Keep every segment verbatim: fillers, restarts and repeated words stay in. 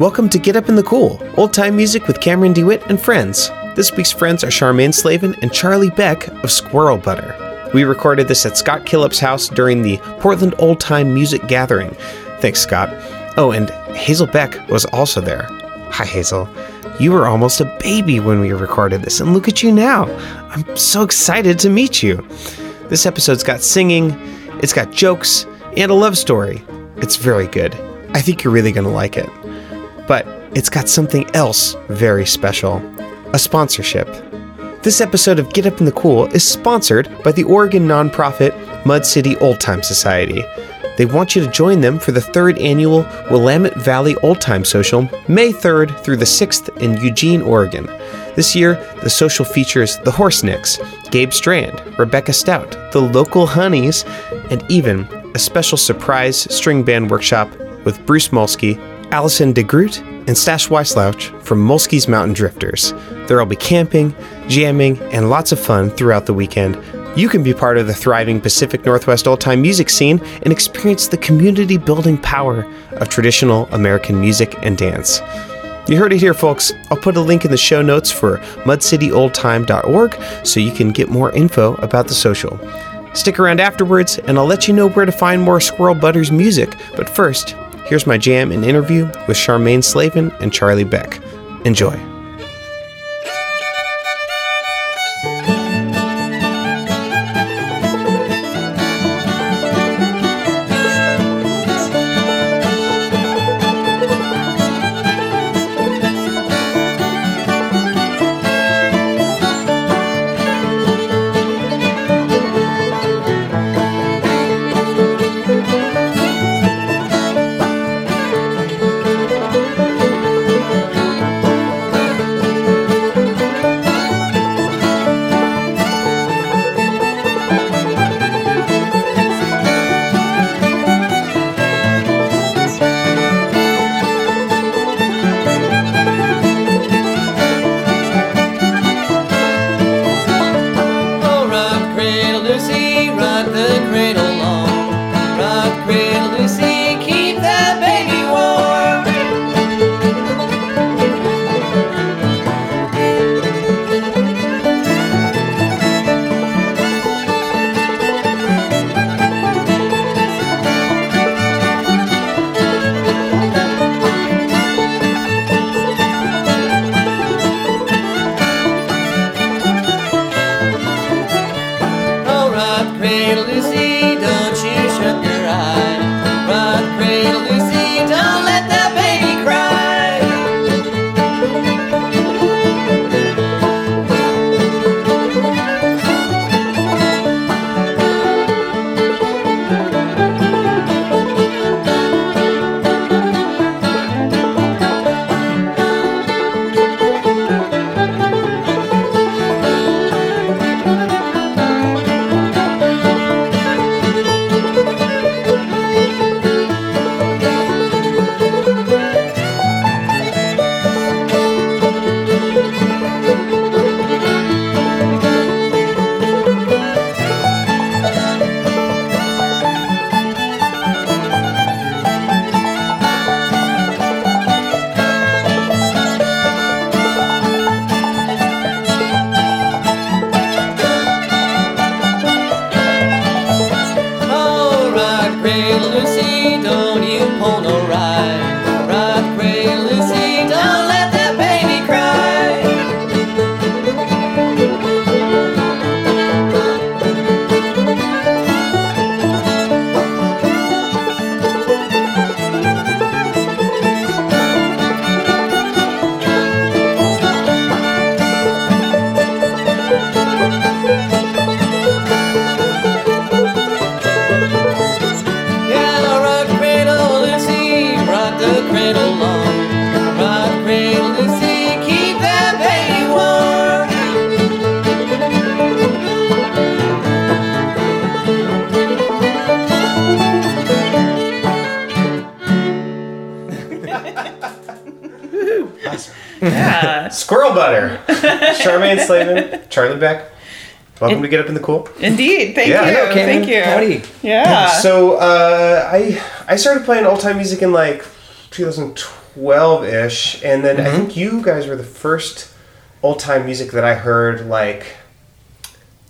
Welcome to Get Up in the Cool, old-time music with Cameron DeWitt and friends. This week's friends are Charmaine Slavin and Charlie Beck of Squirrel Butter. We recorded this at Scott Killup's house during the Portland Old-Time Music Gathering. Thanks, Scott. Oh, and Hazel Beck was also there. Hi, Hazel. You were almost a baby when we recorded this, and look at you now. I'm so excited to meet you. This episode's got singing, it's got jokes, and a love story. It's very good. I think you're really going to like it. But it's got something else very special, a sponsorship. This episode of Get Up in the Cool is sponsored by the Oregon nonprofit Mud City Old Time Society. They want you to join them for the third annual Willamette Valley Old Time Social, May third through the sixth in Eugene, Oregon. This year, the social features the Horsenecks, Gabe Strand, Rebecca Stout, the local Honeys, and even a special surprise string band workshop with Bruce Molsky, Allison DeGroot, and Stash Weislouch from Molsky's Mountain Drifters. There'll be camping, jamming, and lots of fun throughout the weekend. You can be part of the thriving Pacific Northwest old-time music scene and experience the community-building power of traditional American music and dance. You heard it here, folks. I'll put a link in the show notes for mud city old time dot org so you can get more info about the social. Stick around afterwards, and I'll let you know where to find more Squirrel Butter's music. But first, here's my jam and interview with Charmaine Slavin and Charlie Beck. Enjoy. Charmaine Slavin, Charlie Beck, welcome in, to Get Up in the Cool. Indeed, thank yeah. you, yeah, thank you. Howdy. Yeah. So uh, I I started playing old time music in like twenty twelve. twelve-ish, and then mm-hmm. I think you guys were the first old-time music that I heard, like...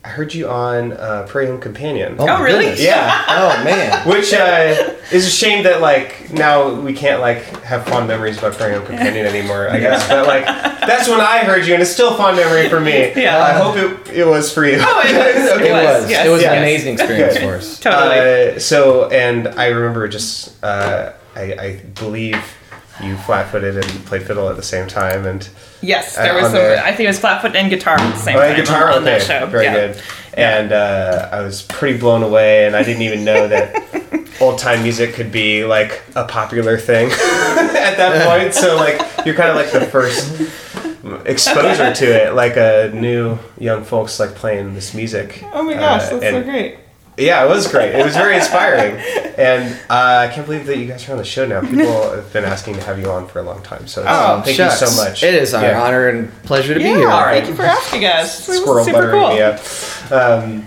I heard you on uh, Prairie Home Companion. Oh, oh really? Goodness. Yeah. Oh, man. Which uh, is a shame that, like, now we can't, like, have fond memories about Prairie Home Companion anymore, I guess. But, like, that's when I heard you, and it's still a fond memory for me. Yeah. Uh, I hope it, it was for you. Oh, it was. okay. It was. Yes. It was yes. an amazing experience for us. Totally. Uh, so, and I remember just, uh, I, I believe... you flat-footed and played fiddle at the same time, and yes, there was. Uh, some, the, I think it was flat-foot and guitar at the same oh, time. Guitar on okay. that show, very yeah. good. Yeah. And uh, I was pretty blown away, and I didn't even know that old-time music could be like a popular thing at that point. So like, you're kind of like the first exposure to it, like a uh, new young folks like playing this music. Oh my gosh, uh, that's and, so great. Yeah, it was great. It was very inspiring. And uh, I can't believe that you guys are on the show now. People have been asking to have you on for a long time. So oh, thank shucks. you so much. It is our yeah. honor and pleasure to yeah, be here. All right. Thank you for asking us. Squirrel Butter. Cool. Yeah. Um,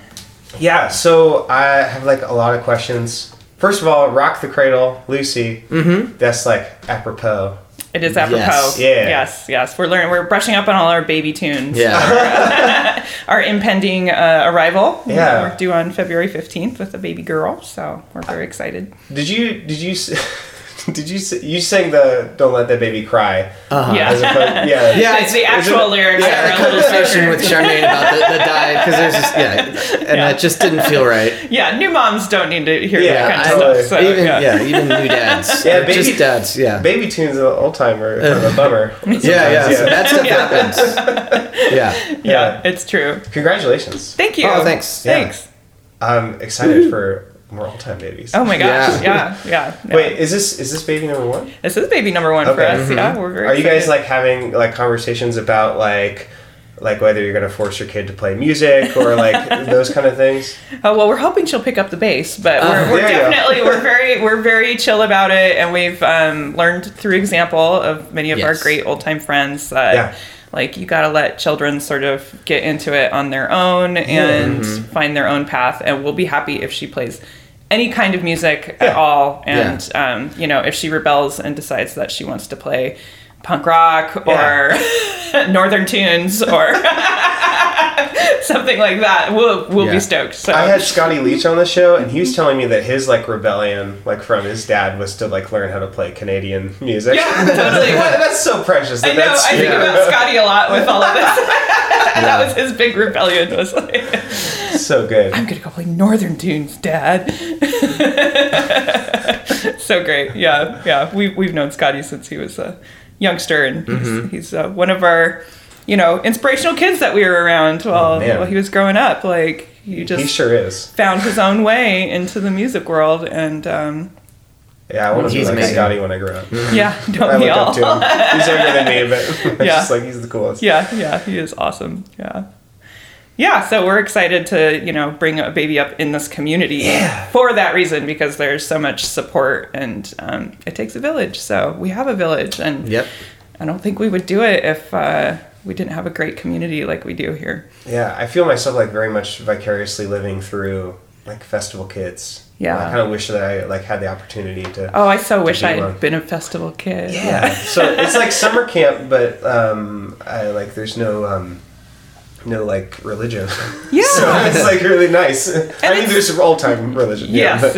yeah, so I have like a lot of questions. First of all, Rock the Cradle, Lucy. Mm-hmm. That's like apropos. It is apropos. Yes. Yeah. Yes, yes. We're learning. We're brushing up on all our baby tunes. Yeah. Our impending uh, arrival. Yeah. We're due on February fifteenth with a baby girl, so we're very excited. Did you? Did you? Did you? You sang the "Don't Let That Baby Cry." Uh-huh. Yeah. As opposed, yeah. Yeah. It's the actual lyrics. Yeah. A conversation with Charmaine about the, the dive because there's just yeah, and yeah. that just didn't feel right. Yeah. New moms don't need to hear yeah, that kind I, of totally. stuff. So, even, yeah. yeah. Even new dads. Yeah. Baby, just dads. Yeah. Baby tunes are old timer. A bummer. Sometimes. Yeah. Yeah. So that stuff yeah. happens. Yeah. yeah. Yeah. It's true. Congratulations. Thank you. Oh, thanks. Yeah. Thanks. I'm excited Woo-hoo. for. More all-time babies. Oh my gosh! Yeah, yeah. yeah no. Wait, is this is this baby number one? This is baby number one okay. for us. Mm-hmm. Yeah, we're very. Are you excited. guys like having like conversations about like, like whether you're gonna force your kid to play music or like those kind of things? Oh well, we're hoping she'll pick up the bass, but we're, um, we're definitely we're very we're very chill about it, and we've um, learned through example of many of yes. our great old-time friends. Uh, yeah. Like, you gotta let children sort of get into it on their own and mm-hmm. find their own path. And we'll be happy if she plays any kind of music yeah. at all. And, yeah. um, you know, if she rebels and decides that she wants to play punk rock or yeah. northern tunes or something like that, we'll we'll yeah. be stoked. So. I had Scotty Leach on the show, and he was telling me that his like rebellion, like from his dad, was to like learn how to play Canadian music. Yeah, totally. Well, that's so precious. That I know. That's, I yeah. think about Scotty a lot with all of this. yeah. That was his big rebellion. Was like, so good. I'm gonna go play northern tunes, Dad. So great. Yeah, yeah. We we've known Scotty since he was a youngster, and mm-hmm. he's, he's uh, one of our, you know, inspirational kids that we were around while, oh, while he was growing up. Like, he just he sure is. found his own way into the music world, and um, yeah, I want to be like amazing. Scotty when I grow up. Yeah, don't we all? I look up to him. He's younger than me, but yeah. just like he's the coolest. Yeah, yeah, he is awesome. Yeah. Yeah, so we're excited to, you know, bring a baby up in this community yeah. for that reason, because there's so much support, and um, it takes a village. So we have a village, and yep. I don't think we would do it if uh, we didn't have a great community like we do here. Yeah, I feel myself like very much vicariously living through like festival kids. Yeah, I kind of wish that I like had the opportunity to. Oh, I so wish I had been a festival kid. Yeah, yeah. So it's like summer camp, but um, I like there's no. Um, No, like religion. Yeah, so it's like really nice. And I mean, there's old time religion. Yes. Yeah, but,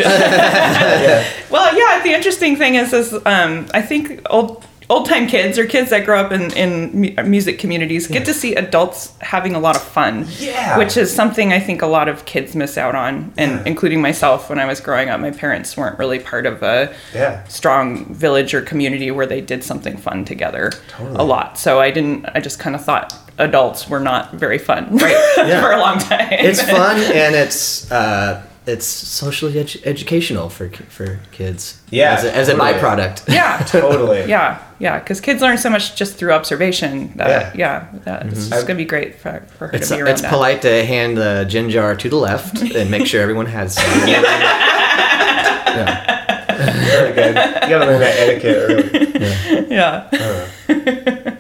yeah. Well, yeah. The interesting thing is, is um, I think old old time kids or kids that grow up in in music communities get yeah. to see adults having a lot of fun. Yeah. Which is something I think a lot of kids miss out on, and yeah. including myself when I was growing up, my parents weren't really part of a yeah. strong village or community where they did something fun together totally. a lot. So I didn't. I just kind of thought. Adults were not very fun, right? Yeah. For a long time. It's fun, and it's uh, it's socially edu- educational for for kids. Yeah, as a, as totally. a byproduct. Yeah, totally. Yeah, yeah, because kids learn so much just through observation. That, yeah, yeah, that mm-hmm. it's gonna be great for, for her it's, to be around. It's that. polite to hand the gin jar to the left and make sure everyone has. yeah. yeah. Very good. You gotta learn that etiquette. Early. Yeah. yeah.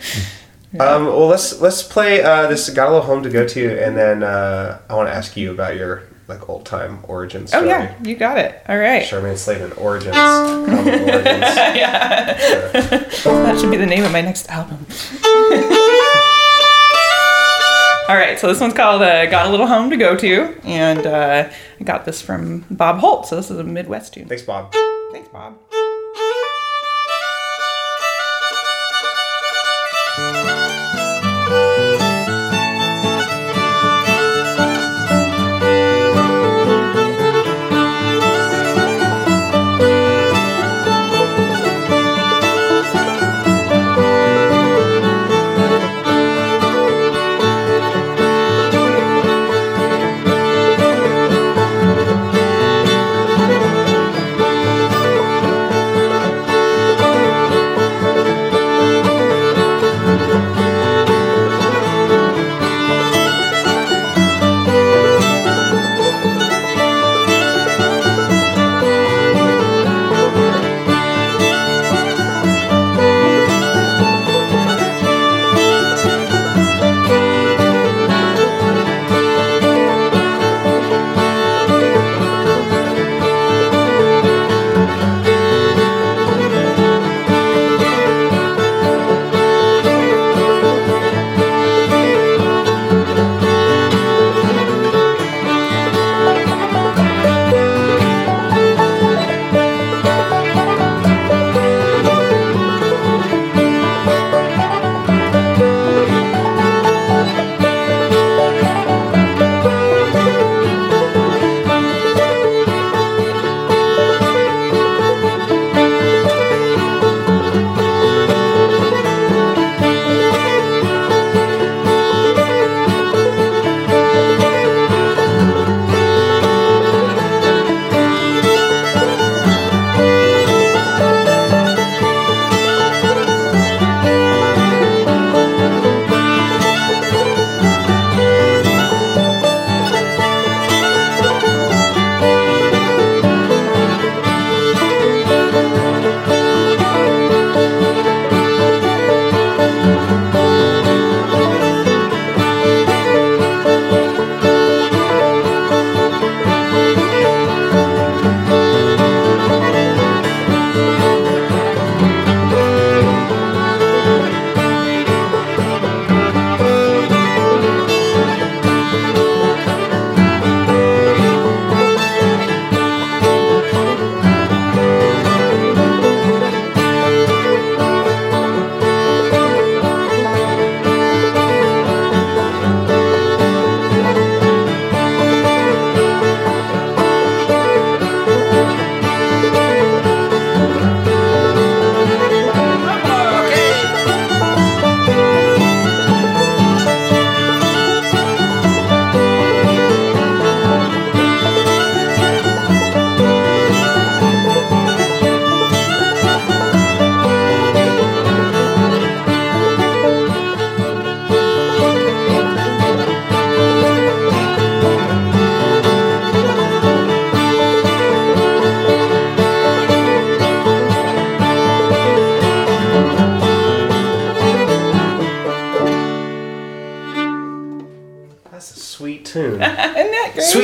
Yeah. Um, well, let's let's play uh, this. Got a little home to go to, and then uh, I want to ask you about your like old time origin story. Oh yeah, you got it. All right. Charmaine Slavin origins. origins. Yeah. Sure. That should be the name of my next album. All right, so this one's called uh, Got a Little Home to Go To, and uh, I got this from Bob Holt, so this is a Midwest tune. Thanks, Bob. Thanks, Bob.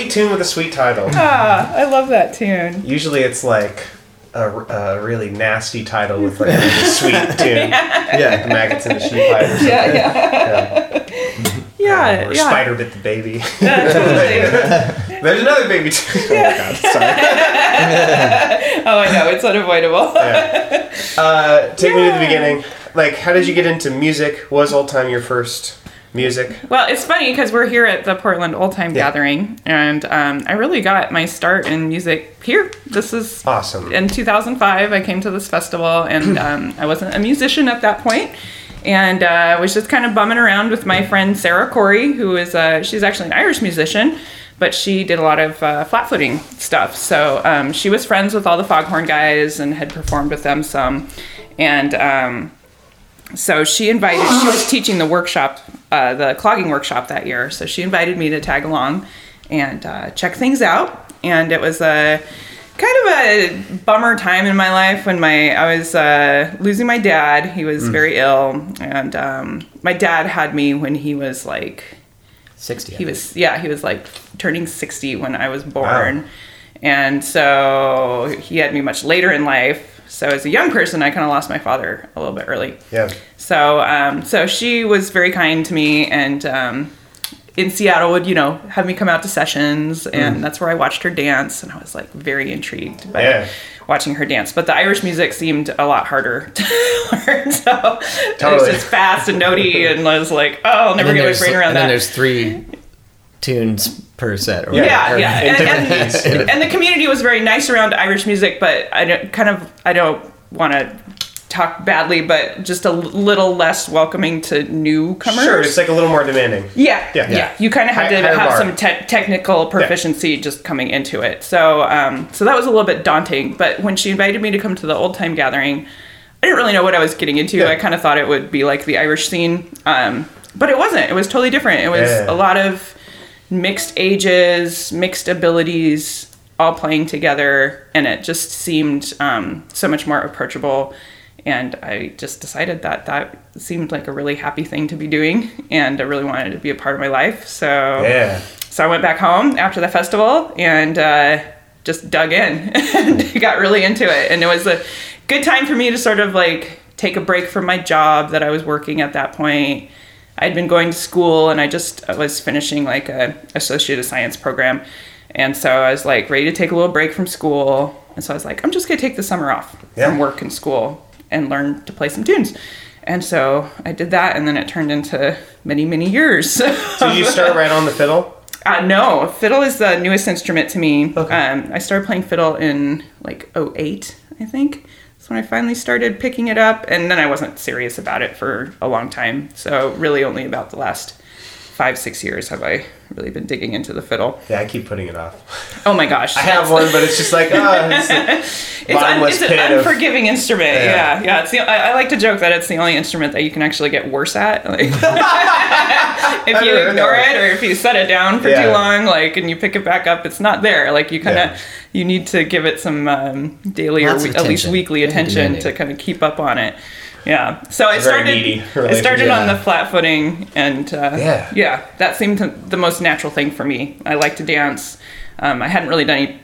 Tune with a sweet title. Ah, I love that tune. Usually it's like a, a really nasty title with like a really sweet tune. Yeah, yeah. The maggots in the sheep hide or something. Yeah, yeah, yeah. yeah um, or yeah. Spider bit the baby. Yeah, totally. There's another baby tune. Yeah. Oh my God, sorry. Oh, I know, it's unavoidable. Yeah. Uh, take yeah. me to the beginning. Like, how did you get into music? Was old time your first? Music. Well, it's funny because we're here at the Portland Old Time yeah. Gathering, and um, I really got my start in music here. This is awesome. In two thousand five, I came to this festival, and um, I wasn't a musician at that point, and I uh, was just kind of bumming around with my friend Sarah Corey, who is uh, she's actually an Irish musician, but she did a lot of uh, flat footing stuff. So um, she was friends with all the Foghorn guys and had performed with them some, and um, so she invited. She was teaching the workshop. Uh, the clogging workshop that year, so she invited me to tag along and uh, check things out. And it was a kind of a bummer time in my life when my I was uh, losing my dad. He was mm. very ill, and um, my dad had me when he was like sixty. He was yeah, he was like turning sixty when I was born, wow. And so he had me much later in life. So as a young person, I kind of lost my father a little bit early. Yeah. So um, so she was very kind to me, and um, in Seattle would, you know, have me come out to sessions, and mm. that's where I watched her dance, and I was like very intrigued by yeah. watching her dance. But the Irish music seemed a lot harder to learn, so totally. It was just fast and notey, and I was like, oh, I'll never get my brain around and that. And then there's three tunes per set. Or yeah, or, yeah. Or, and, and, and, and the community was very nice around Irish music, but I don't, kind of, I don't want to talk badly, but just a little less welcoming to newcomers. Sure, it's like a little more demanding. Yeah, yeah. yeah. yeah. You kind of had to have bar. some te- technical proficiency yeah. just coming into it. So, um, so that was a little bit daunting, but when she invited me to come to the Old Time Gathering, I didn't really know what I was getting into. Yeah. I kind of thought it would be like the Irish scene, um, but it wasn't. It was totally different. It was yeah. a lot of mixed ages, mixed abilities, all playing together, and it just seemed um, so much more approachable. And I just decided that that seemed like a really happy thing to be doing, and I really wanted to be a part of my life. So, yeah. so I went back home after the festival and uh, just dug in and got really into it. And it was a good time for me to sort of like take a break from my job that I was working at that point. I'd been going to school, and I just was finishing like a associate of science program. And so I was like ready to take a little break from school. And so I was like, I'm just going to take the summer off yeah. from work and school and learn to play some tunes. And so I did that, and then it turned into many, many years. So you start right on the fiddle? Uh, no, fiddle is the newest instrument to me. Okay. Um, I started playing fiddle in like oh eight, I think. That's when I finally started picking it up, and then I wasn't serious about it for a long time. So really only about the last five, six years have I really been digging into the fiddle. Yeah, I keep putting it off. Oh my gosh. I have one, but it's just like, oh, it's a bottomless pit. It's an unforgiving of... instrument. Yeah, yeah. yeah. It's the, I, I like to joke that it's the only instrument that you can actually get worse at. Like, if you ignore it, or if you set it down for yeah. too long, like, and you pick it back up, it's not there. Like, you kind of, yeah. you need to give it some um, daily Lots or we- at least weekly attention to kind of keep up on it. Yeah, so I started. I started yeah. on the flat footing, and uh, yeah. yeah, that seemed to, the most natural thing for me. I like to dance. Um, I hadn't really done any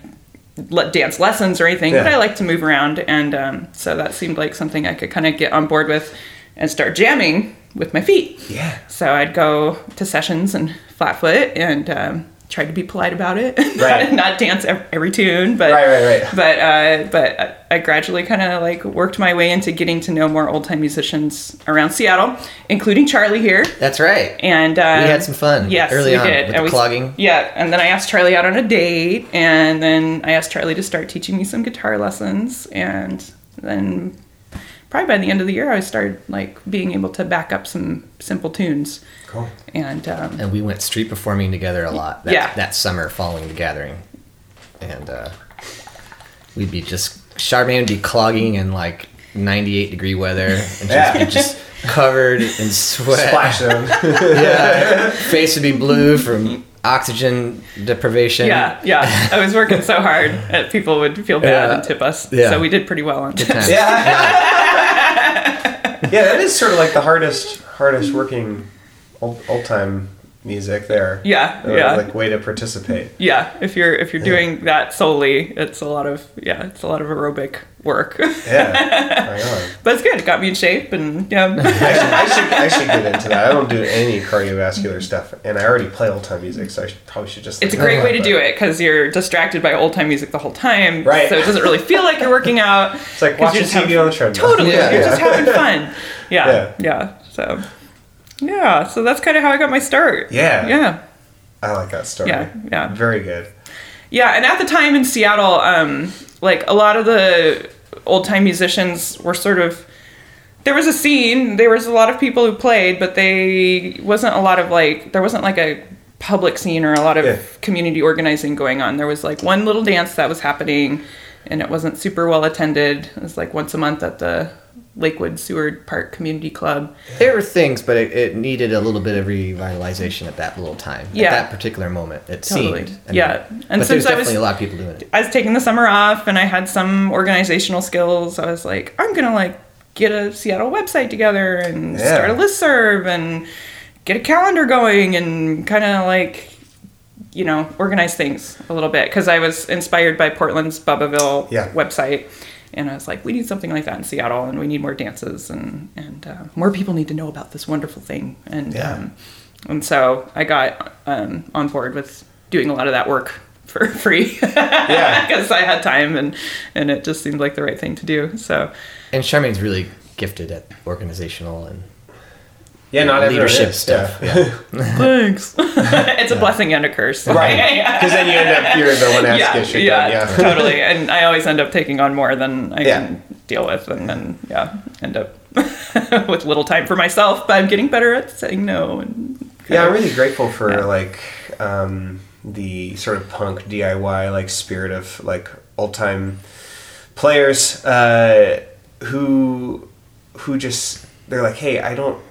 le- dance lessons or anything, yeah. but I like to move around, and um, so that seemed like something I could kind of get on board with and start jamming with my feet. Yeah. So I'd go to sessions and flat foot, and um, try to be polite about it, right. not dance every tune, but right, right, right. but uh, but I gradually kind of like worked my way into getting to know more old time musicians around Seattle, including Charlie here. That's right. And uh, we had some fun. Yes, early we on did. With the we, clogging. Yeah, and then I asked Charlie out on a date, and then I asked Charlie to start teaching me some guitar lessons, and then probably by the end of the year, I started like being able to back up some simple tunes. Cool. And um, and we went street performing together a lot that, yeah. that summer following the gathering. And uh, we'd be just, Charmaine would be clogging in like ninety-eight degree weather, and yeah. she'd be just covered in sweat. Splash zone. yeah. Face would be blue from oxygen deprivation. Yeah, yeah. I was working so hard that people would feel bad yeah. and tip us. Yeah. So we did pretty well on tips. Yeah. yeah. yeah, that is sort of like the hardest, hardest working. Old, old time music there. Yeah, or yeah. Like way to participate. Yeah, if you're if you're doing yeah. that solely, it's a lot of yeah, it's a lot of aerobic work. yeah, right on. But it's good. It got me in shape, and yeah. I, should, I should I should get into that. I don't do any cardiovascular stuff, and I already play old time music, so I should, probably should just. Like, it's a great oh, way to do it because you're distracted by old time music the whole time, right? So it doesn't really feel like you're working out. It's like watching T V having, on the treadmill. Totally, yeah, you're yeah. just having fun. Yeah, yeah. yeah so. Yeah, so that's kind of how I got my start. Yeah. Yeah. I like that story. Yeah, yeah. Very good. Yeah, and at the time in Seattle, um, like a lot of the old-time musicians were sort of... There was a scene, there was a lot of people who played, but they wasn't a lot of like... There wasn't like a public scene or a lot of yeah. community organizing going on. There was like one little dance that was happening, and it wasn't super well attended. It was like once a month at the... Lakewood Seward Park Community Club. There were things, but it, it needed a little bit of revitalization at that little time. Yeah. At that particular moment, it totally. seemed. I yeah. mean, and but there's definitely I was, a lot of people doing it. I was taking the summer off, and I had some organizational skills. I was like, I'm going to like get a Seattle website together and yeah. start a listserv and get a calendar going and kind of like, you know, organize things a little bit. Because I was inspired by Portland's Bubbaville yeah. website. And I was like, we need something like that in Seattle, and we need more dances, and, and uh, more people need to know about this wonderful thing. And yeah. um, and so I got um, on board with doing a lot of that work for free. Yeah, because I had time, and, and it just seemed like the right thing to do. So, and Charmaine's really gifted at organizational and yeah, not leadership is, stuff. Yeah. Yeah. Thanks. It's a yeah. blessing and a curse, right? Because then you end up you're the one yeah, asking shit. Yeah, yeah, totally. And I always end up taking on more than I yeah. can deal with, and then yeah, end up with little time for myself. But I'm getting better at saying no. And yeah, I'm really grateful for yeah. like um, the sort of punk D I Y like spirit of like old time players uh, who who just they're like, hey, I don't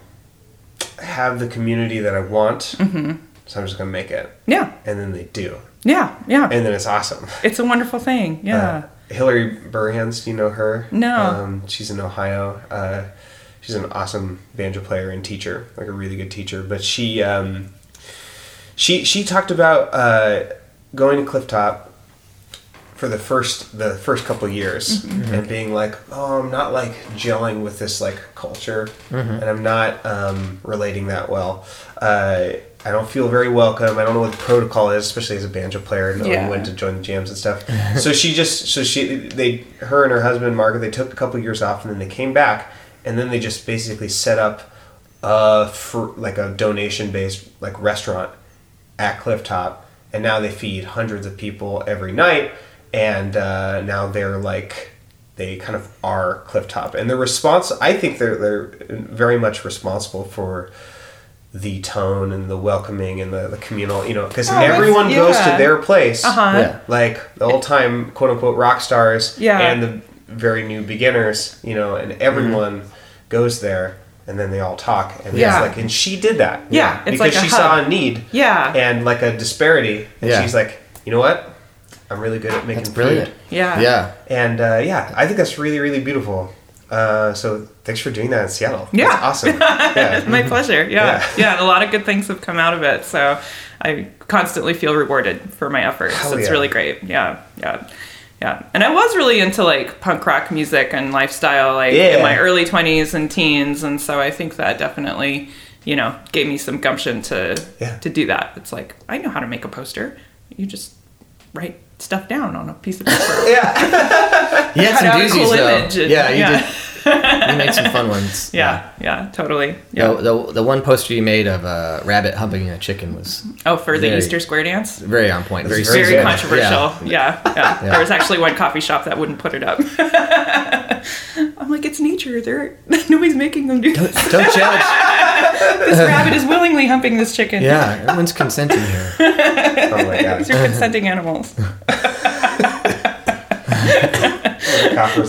have the community that I want, mm-hmm. so I'm just gonna make it. Yeah. And then they do. Yeah, yeah. And then it's awesome. It's a wonderful thing. Yeah. Uh, Hillary Burhans, do you know her? No. Um, she's in Ohio. Uh, she's an awesome banjo player and teacher, like a really good teacher. But she, um, she, she talked about uh, going to Clifftop for the first the first couple of years mm-hmm. and being like, oh, I'm not like gelling with this like culture mm-hmm. and I'm not um, relating that well. Uh, I don't feel very welcome. I don't know what the protocol is, especially as a banjo player and yeah. when to join the jams and stuff. So she just so she they her and her husband Margaret, they took a couple of years off, and then they came back, and then they just basically set up a for, like a donation based like restaurant at Clifftop, and now they feed hundreds of people every night. And uh, now they're like, they kind of are Clifftop. And they're response, I think they're they're very much responsible for the tone and the welcoming and the, the communal, you know, because oh, everyone yeah. goes to their place. Uh-huh. Yeah. Like the old time, quote unquote, rock stars yeah. and the very new beginners, you know, and everyone mm-hmm. goes there. And then they all talk, and yeah. it's like, and she did that. Yeah. Know, it's because like a she hub. saw a need. Yeah. And like a disparity. And yeah. she's like, you know what? I'm really good at making that's brilliant. Food. Yeah. Yeah. And uh, yeah, I think that's really, really beautiful. Uh, so thanks for doing that in Seattle. Yeah. That's awesome. Yeah. It's my pleasure. Yeah. Yeah. Yeah. And a lot of good things have come out of it. So I constantly feel rewarded for my efforts. Hell it's yeah. really great. Yeah. Yeah. Yeah. And I was really into like punk rock music and lifestyle like yeah. in my early twenties and teens. And so I think that definitely, you know, gave me some gumption to yeah. to do that. It's like, I know how to make a poster. You just write stuff down on a piece of paper. Yeah. You had some doozies, cool though. And, yeah, you yeah. did. You made some fun ones. Yeah, yeah, yeah totally. Yeah. The, the the one poster you made of a rabbit humping a chicken was... Oh, for very, the Easter Square Dance? Very on point. Very, very, very controversial. Yeah. Yeah, yeah. yeah. There was actually one coffee shop that wouldn't put it up. I'm like, it's nature. They're, nobody's making them do this. Don't, don't judge. This rabbit is willingly humping this chicken. Yeah, everyone's consenting here. Oh, my God. These are consenting animals.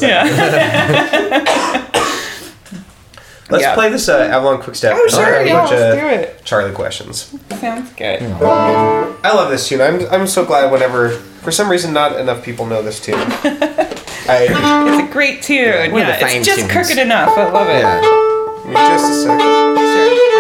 Yeah. Let's yeah. play this uh, Avalon Quick Step. Oh, sure, uh, yeah, bunch let's of do it. Charlie questions. Sounds good. Yeah. Um, I love this tune. I'm I'm so glad whenever, for some reason, not enough people know this tune. I, it's a great tune. Yeah, yeah, it's tunes. Just crooked enough. I love it. Yeah. Give me just a second. Sure.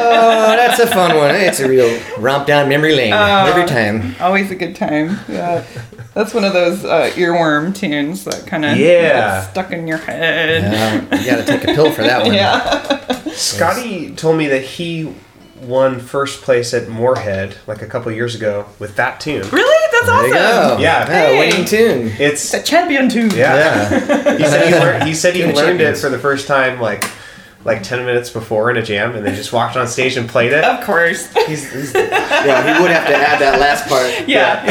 Oh, that's a fun one. It's a real romp down memory lane uh, every time. Always a good time. Yeah. That's one of those uh, earworm tunes that kind of yeah. gets stuck in your head. Yeah. You got to take a pill for that one. Yeah. Scotty told me that he won first place at Moorhead like a couple years ago with that tune. Really? That's awesome. There you go. Yeah. Hey. Yeah, winning tune. It's, it's a champion tune. Yeah. yeah. He said he learned, he said he learned it for the first time like like ten minutes before in a jam, and they just walked on stage and played it. Of course. He's, he's, yeah, he would have to add that last part. Yeah,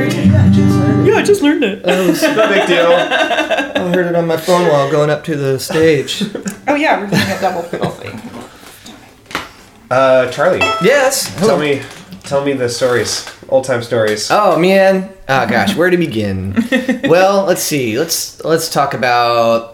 yeah. Yeah, I just learned it. Oh, it's no big deal. I heard it on my phone while going up to the stage. Oh, yeah, we're doing a double fiddle thing. Uh, Charlie. Yes? Tell me, tell me the stories, old-time stories. Oh, man. Oh, gosh, where to begin? Well, let's see. Let's Let's talk about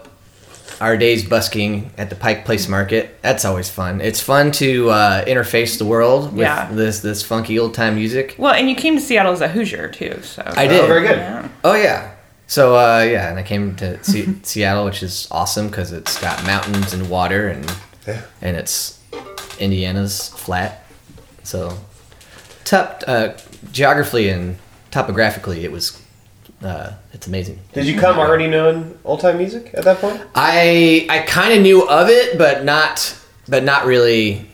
our days busking at the Pike Place Market. That's always fun. It's fun to uh, interface the world with yeah. this this funky old-time music. Well, and you came to Seattle as a Hoosier, too. So I did. Oh, very good. Yeah. Oh, yeah. So, uh, yeah, and I came to C- Seattle, which is awesome because it's got mountains and water, and yeah. and it's Indiana's flat. So, top, uh, geographically and topographically, it was... Uh, it's amazing. Did you come already knowing old-time music at that point? I I kind of knew of it, but not but not really.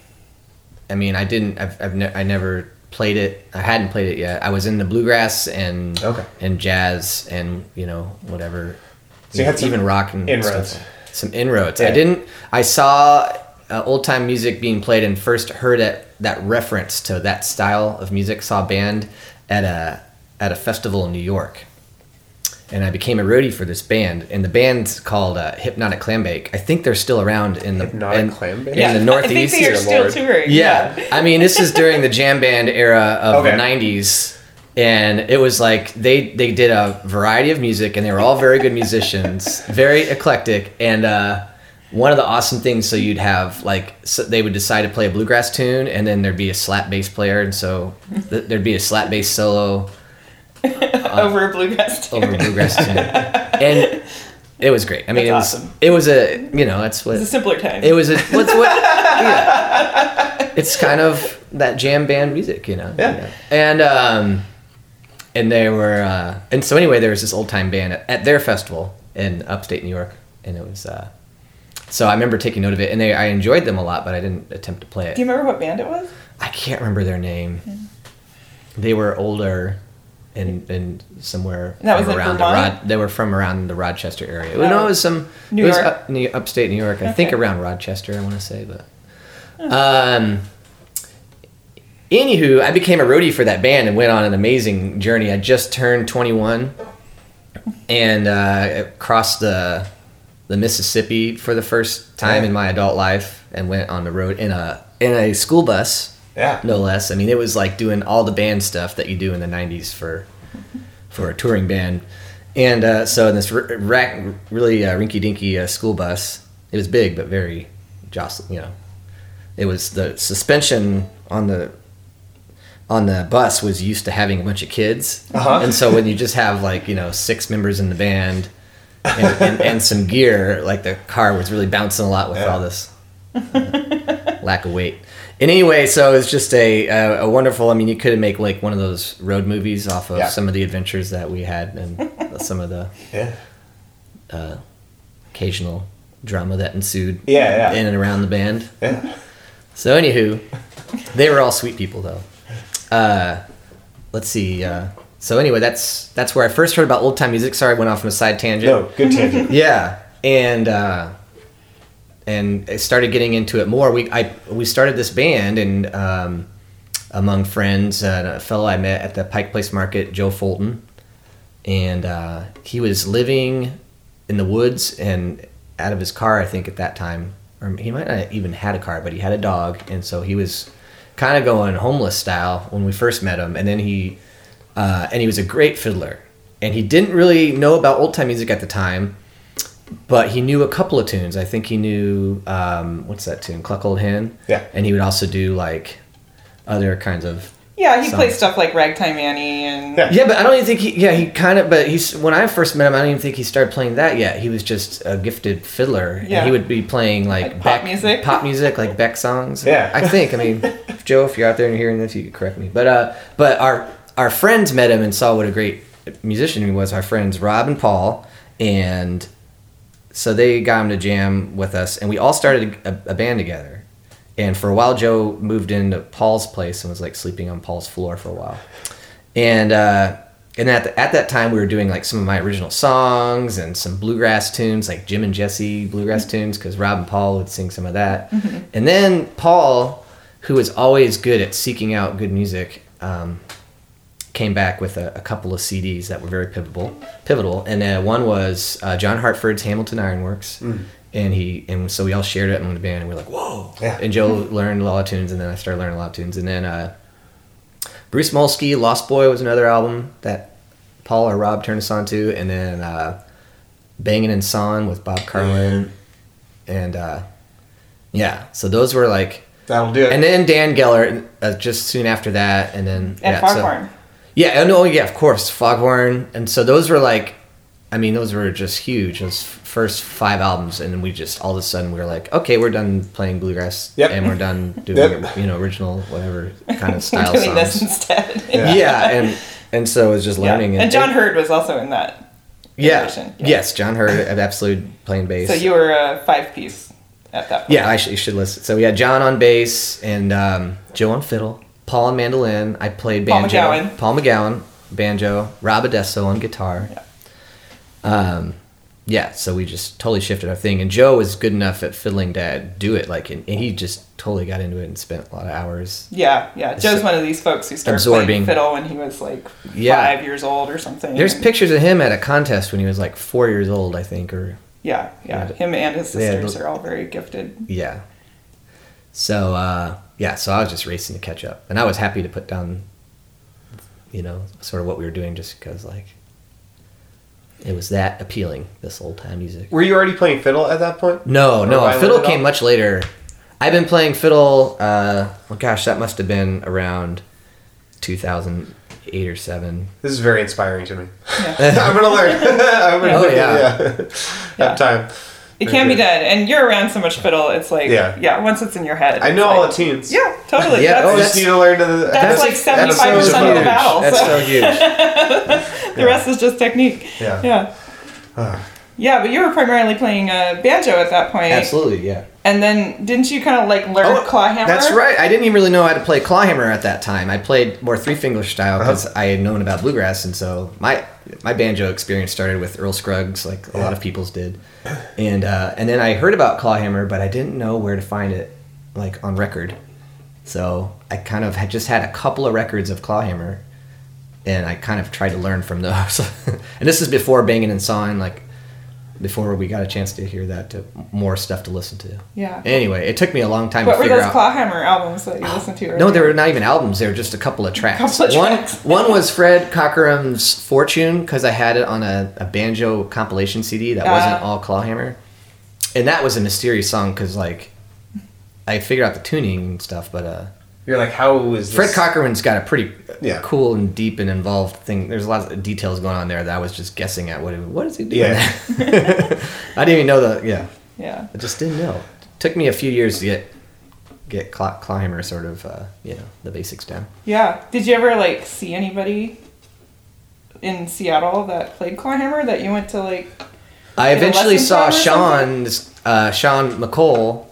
I mean, I didn't. I've, I've ne- I never played it. I hadn't played it yet. I was in the bluegrass and okay. and jazz and you know whatever. So you had some even rock and inroads. Stuff. Some inroads. Yeah. I didn't. I saw uh, old-time music being played and first heard that that reference to that style of music. Saw a band at a at a festival in New York. And I became a roadie for this band, and the band's called uh, Hypnotic Clambake. I think they're still around in the Hypnotic in, Clambake? in yeah. the Northeast. I think they are still touring. Yeah. yeah, I mean, this is during the jam band era of okay. the nineties, and it was like they they did a variety of music, and they were all very good musicians, very eclectic, and uh, one of the awesome things. So you'd have like so they would decide to play a bluegrass tune, and then there'd be a slap bass player, and so th- there'd be a slap bass solo. Uh, over a bluegrass tune. Over a bluegrass tune. And it was great. I mean, that's it was awesome. It was a, you know, that's what... It's a simpler time. It was a... What's what? Yeah. It's kind of that jam band music, you know? Yeah. You know? And, um... And they were, uh... And so anyway, there was this old-time band at, at their festival in upstate New York. And it was, uh... So I remember taking note of it. And they, I enjoyed them a lot, but I didn't attempt to play it. Do you remember what band it was? I can't remember their name. Yeah. They were older... And, and somewhere that was around the Rod, they were from around the Rochester area. Oh. No, it was some New it was York, up, New, upstate New York. I okay. think around Rochester. I want to say, but um, anywho, I became a roadie for that band and went on an amazing journey. I just turned twenty-one and uh, crossed the the Mississippi for the first time yeah. in my adult life and went on the road in a in a school bus. Yeah. No less. I mean, it was like doing all the band stuff that you do in the nineties for for a touring band. And uh, so in this r- r- really uh, rinky-dinky uh, school bus, it was big but very jostling, you know. It was the suspension on the on the bus was used to having a bunch of kids. Uh-huh. And so when you just have like, you know, six members in the band and, and, and some gear, like the car was really bouncing a lot with yeah. all this uh, lack of weight. And anyway, so it's just a uh, a wonderful. I mean, you could make like one of those road movies off of yeah. some of the adventures that we had and some of the yeah. uh, occasional drama that ensued. Yeah, yeah. In and around the band. Yeah. So, anywho, they were all sweet people, though. Uh, let's see. Uh, so, anyway, that's that's where I first heard about old time music. Sorry, I went off on a side tangent. No, good tangent. yeah, and. Uh, And I started getting into it more. We I we started this band, and um, among friends, uh, a fellow I met at the Pike Place Market, Joe Fulton, and uh, he was living in the woods and out of his car, I think, at that time. Or he might not even had a car, but he had a dog, and so he was kind of going homeless style when we first met him. And then he uh, and he was a great fiddler, and he didn't really know about old time music at the time. But he knew a couple of tunes. I think he knew, um, what's that tune? Cluck Old Hen? Yeah. And he would also do, like, other kinds of Yeah, he so. plays stuff like Ragtime Annie and... Yeah. yeah, but I don't even think he... Yeah, he kind of... But he's when I first met him, I don't even think he started playing that yet. He was just a gifted fiddler. Yeah. And he would be playing, like... like Beck, pop music? Pop music, like Beck songs. Yeah. I think. I mean, Joe, if you're out there and you're hearing this, you could correct me. But uh, but our our friends met him and saw what a great musician he was. Our friends Rob and Paul. And so they got him to jam with us. And we all started a, a band together. And for a while, Joe moved into Paul's place and was like sleeping on Paul's floor for a while. And uh, and at the, at that time, we were doing like some of my original songs and some bluegrass tunes, like Jim and Jesse bluegrass mm-hmm. tunes, because Rob and Paul would sing some of that. Mm-hmm. And then Paul, who was always good at seeking out good music, um, came back with a, a couple of C Ds that were very pivotal. Pivotal, and uh, one was uh, John Hartford's Hamilton Ironworks. Mm. And he and so we all shared it in the band, and we were like, whoa. Yeah. And Joe learned a lot of tunes, and then I started learning a lot of tunes. And then uh, Bruce Molsky, Lost Boy was another album that Paul or Rob turned us on to. And then uh, Bangin' and Son with Bob Carlin. Mm. And uh, yeah, so those were like... That'll do it. And then Dan Geller uh, just soon after that. And then... And yeah, Foghorn. So, yeah, no, yeah, of course, Foghorn. And so those were like... I mean, those were just huge. Those first five albums, and then we just all of a sudden we were like, okay, we're done playing bluegrass, yep. and we're done doing yep. you know original whatever kind of style doing songs. Doing this instead. Yeah. yeah, and and so it was just learning. Yeah. And, and John Hurt was also in that. Yeah. yeah. Yes, John Hurt, absolute playing bass. So you were a five piece at that point. Yeah, I should, you should list it. So we had John on bass and um, Joe on fiddle, Paul on mandolin. I played banjo. Paul McGowan. Paul McGowan banjo. Rob Adesso on guitar. Yeah. Um, yeah, so we just totally shifted our thing, and Joe was good enough at fiddling to do it, like, and, and he just totally got into it and spent a lot of hours. Yeah, yeah. Joe's one of these folks who started absorbing. Playing fiddle when he was like yeah. five years old or something. There's and, pictures of him at a contest when he was like four years old, I think, or yeah, yeah. Him and his sisters yeah, are all very gifted. Yeah. So uh, yeah, so I was just racing to catch up, and I was happy to put down, you know, sort of what we were doing, just because like. It was that appealing, this old time music. Were you already playing fiddle at that point? No, no. Violin fiddle came much later. I've been playing fiddle, uh, oh gosh, that must have been around two thousand eight or seven. This is very inspiring to me. Yeah. I'm going to learn. I'm gonna oh, learn. Yeah. yeah. yeah. Have time. It can be done. And you're around so much fiddle, it's like, yeah, yeah once it's in your head. I know like, all the tunes. Yeah, totally. yeah, that's, oh, that's, you need to learn to the, that's, that's like seventy-five percent so of the battle. That's so, so huge. the yeah. rest is just technique. Yeah. Yeah. Uh, yeah, but you were primarily playing uh, banjo at that point. Absolutely, yeah. And then didn't you kind of like learn oh, clawhammer? That's right. I didn't even really know how to play clawhammer at that time. I played more three-finger style because uh-huh. I had known about bluegrass, and so my my banjo experience started with Earl Scruggs, like a yeah. lot of people's did. And uh, and then I heard about clawhammer, but I didn't know where to find it, like on record. So I kind of had just had a couple of records of clawhammer, and I kind of tried to learn from those. And this is before Bangin' and Sawin', like. Before we got a chance to hear that, to more stuff to listen to. Yeah. Anyway, it took me a long time what to figure out. What were those Clawhammer albums that you oh, listened to? Earlier? No, they were not even albums. They were just a couple of tracks. Couple of tracks. One, one was Fred Cockram's Fortune, because I had it on a, a banjo compilation C D that uh, wasn't all Clawhammer. And that was a mysterious song, because like, I figured out the tuning and stuff, but... Uh, You're like, how is this? Fred Cockram's got a pretty yeah. cool and deep and involved thing. There's a lot of details going on there that I was just guessing at. What, what is he doing? Yeah. I didn't even know that. Yeah. Yeah. I just didn't know. It took me a few years to get get Clawhammer sort of, uh, you know, the basics down. Yeah. Did you ever, like, see anybody in Seattle that played Clawhammer that you went to, like... I eventually saw Sean, uh, Sean McColl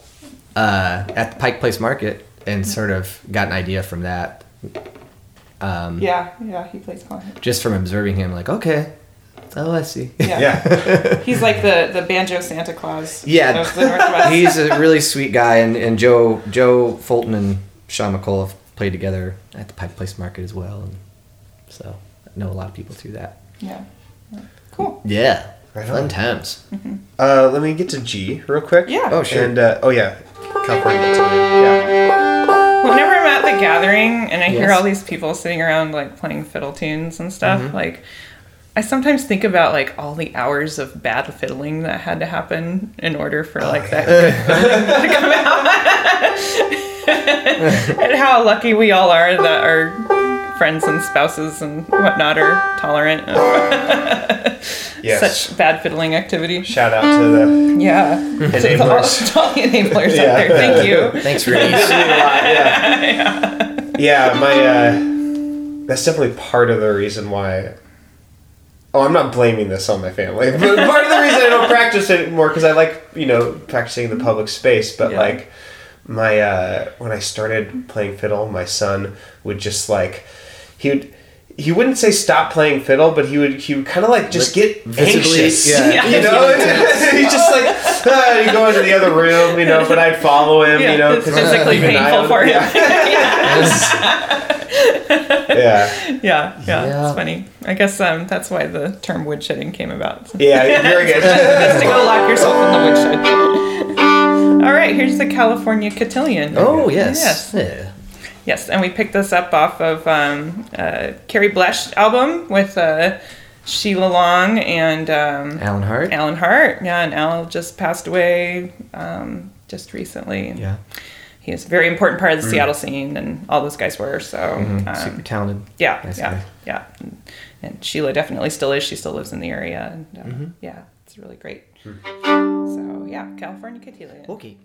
uh, at the Pike Place Market. And sort of got an idea from that. Um, yeah, yeah, he plays clawhammer. Just from observing him, like, okay, oh, I see. Yeah, yeah. He's like the, the banjo Santa Claus. Yeah, of the Northwest. He's a really sweet guy, and, and Joe Joe Fulton and Sean McColl have played together at the Pike Place Market as well, and so I know a lot of people through that. Yeah, cool. Yeah, right fun on. Times. Mm-hmm. Uh, let me get to G real quick. Yeah. Oh sure. And uh, oh yeah, California Cotillion. Yeah. Whenever I'm at the gathering and I yes. hear all these people sitting around like playing fiddle tunes and stuff, mm-hmm. like I sometimes think about like all the hours of bad fiddling that had to happen in order for like oh, yeah. that good fiddling to come out. And how lucky we all are that our friends and spouses and whatnot are tolerant of yes. such bad fiddling activity. Shout out to the yeah enablers. To all the enablers yeah. out there. Thank you. Thanks for really. yeah. yeah. Yeah, my uh, that's definitely part of the reason why. Oh, I'm not blaming this on my family, but part of the reason I don't practice it anymore because I like, you know, practicing in the public space. But yeah. like my uh, when I started playing fiddle, my son would just like he would he wouldn't say stop playing fiddle, but he would he would kind of like just like, get anxious, yeah. Yeah. you know. He just like ah, he'd go into the other room, you know. But I'd follow him, yeah, you know, because physically painful would, for him. Yeah. yeah. Yeah. yeah, yeah, yeah. It's funny. I guess um, that's why the term woodshedding came about. Yeah, very good. Just to go lock yourself in the woodshed. All right, here's the California Cotillion. Oh yes, yes, yeah. yes. And we picked this up off of um, uh, Carrie Blesh's album with uh, Sheila Long and um, Alan Hart. Alan Hart, yeah, and Al just passed away um, just recently. Yeah. He was a very important part of the mm. Seattle scene, and all those guys were, so... Mm-hmm. Um, super talented. Yeah, nice yeah, guy. yeah. And, and Sheila definitely still is. She still lives in the area. And, uh, mm-hmm. Yeah, it's really great. Mm. So, yeah, California Cotillion. Okay.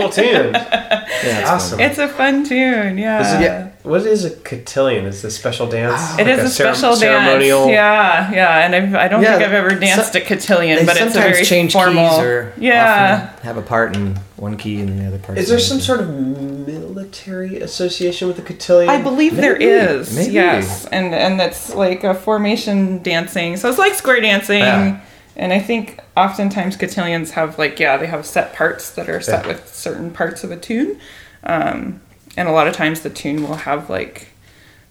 cool tune. Yeah, it's awesome. Fun. It's a fun tune, yeah. It, yeah. What is a cotillion? Is it a special dance? Oh, it like is a, a special cer- dance. Ceremonial? Yeah, yeah. And I've, I don't yeah, think I've ever danced so, a cotillion, but it's a very change formal. Keys or yeah. Often have a part in one key and the other part. Is there some sort of military association with the cotillion? I believe Maybe. there is. Maybe. Yes, and and that's like a formation dancing. So it's like square dancing. Yeah. And I think oftentimes cotillions have like, yeah, they have set parts that are set yeah. with certain parts of a tune. Um, and a lot of times the tune will have like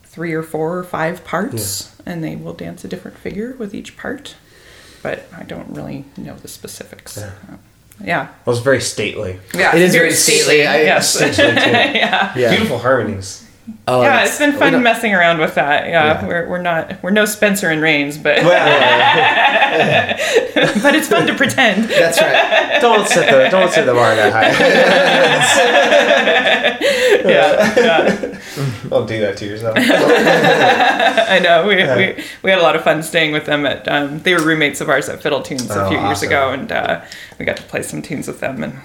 three or four or five parts yeah. and they will dance a different figure with each part. But I don't really know the specifics. Yeah. Um, yeah. Well, it's very stately. Yeah. It is very stately. stately. I, yes. yeah. yeah. Beautiful harmonies. Oh, yeah, it's been fun messing around with that. Yeah, yeah. We're, we're not we're no Spencer and Rains, but but it's fun to pretend. That's right. Don't set the don't set the bar that high. yeah, yeah. Don't do that to yourself. I know. We, yeah. we we had a lot of fun staying with them at. Um, they were roommates of ours at Fiddle Tunes a oh, few awesome. years ago, and uh, we got to play some tunes with them and.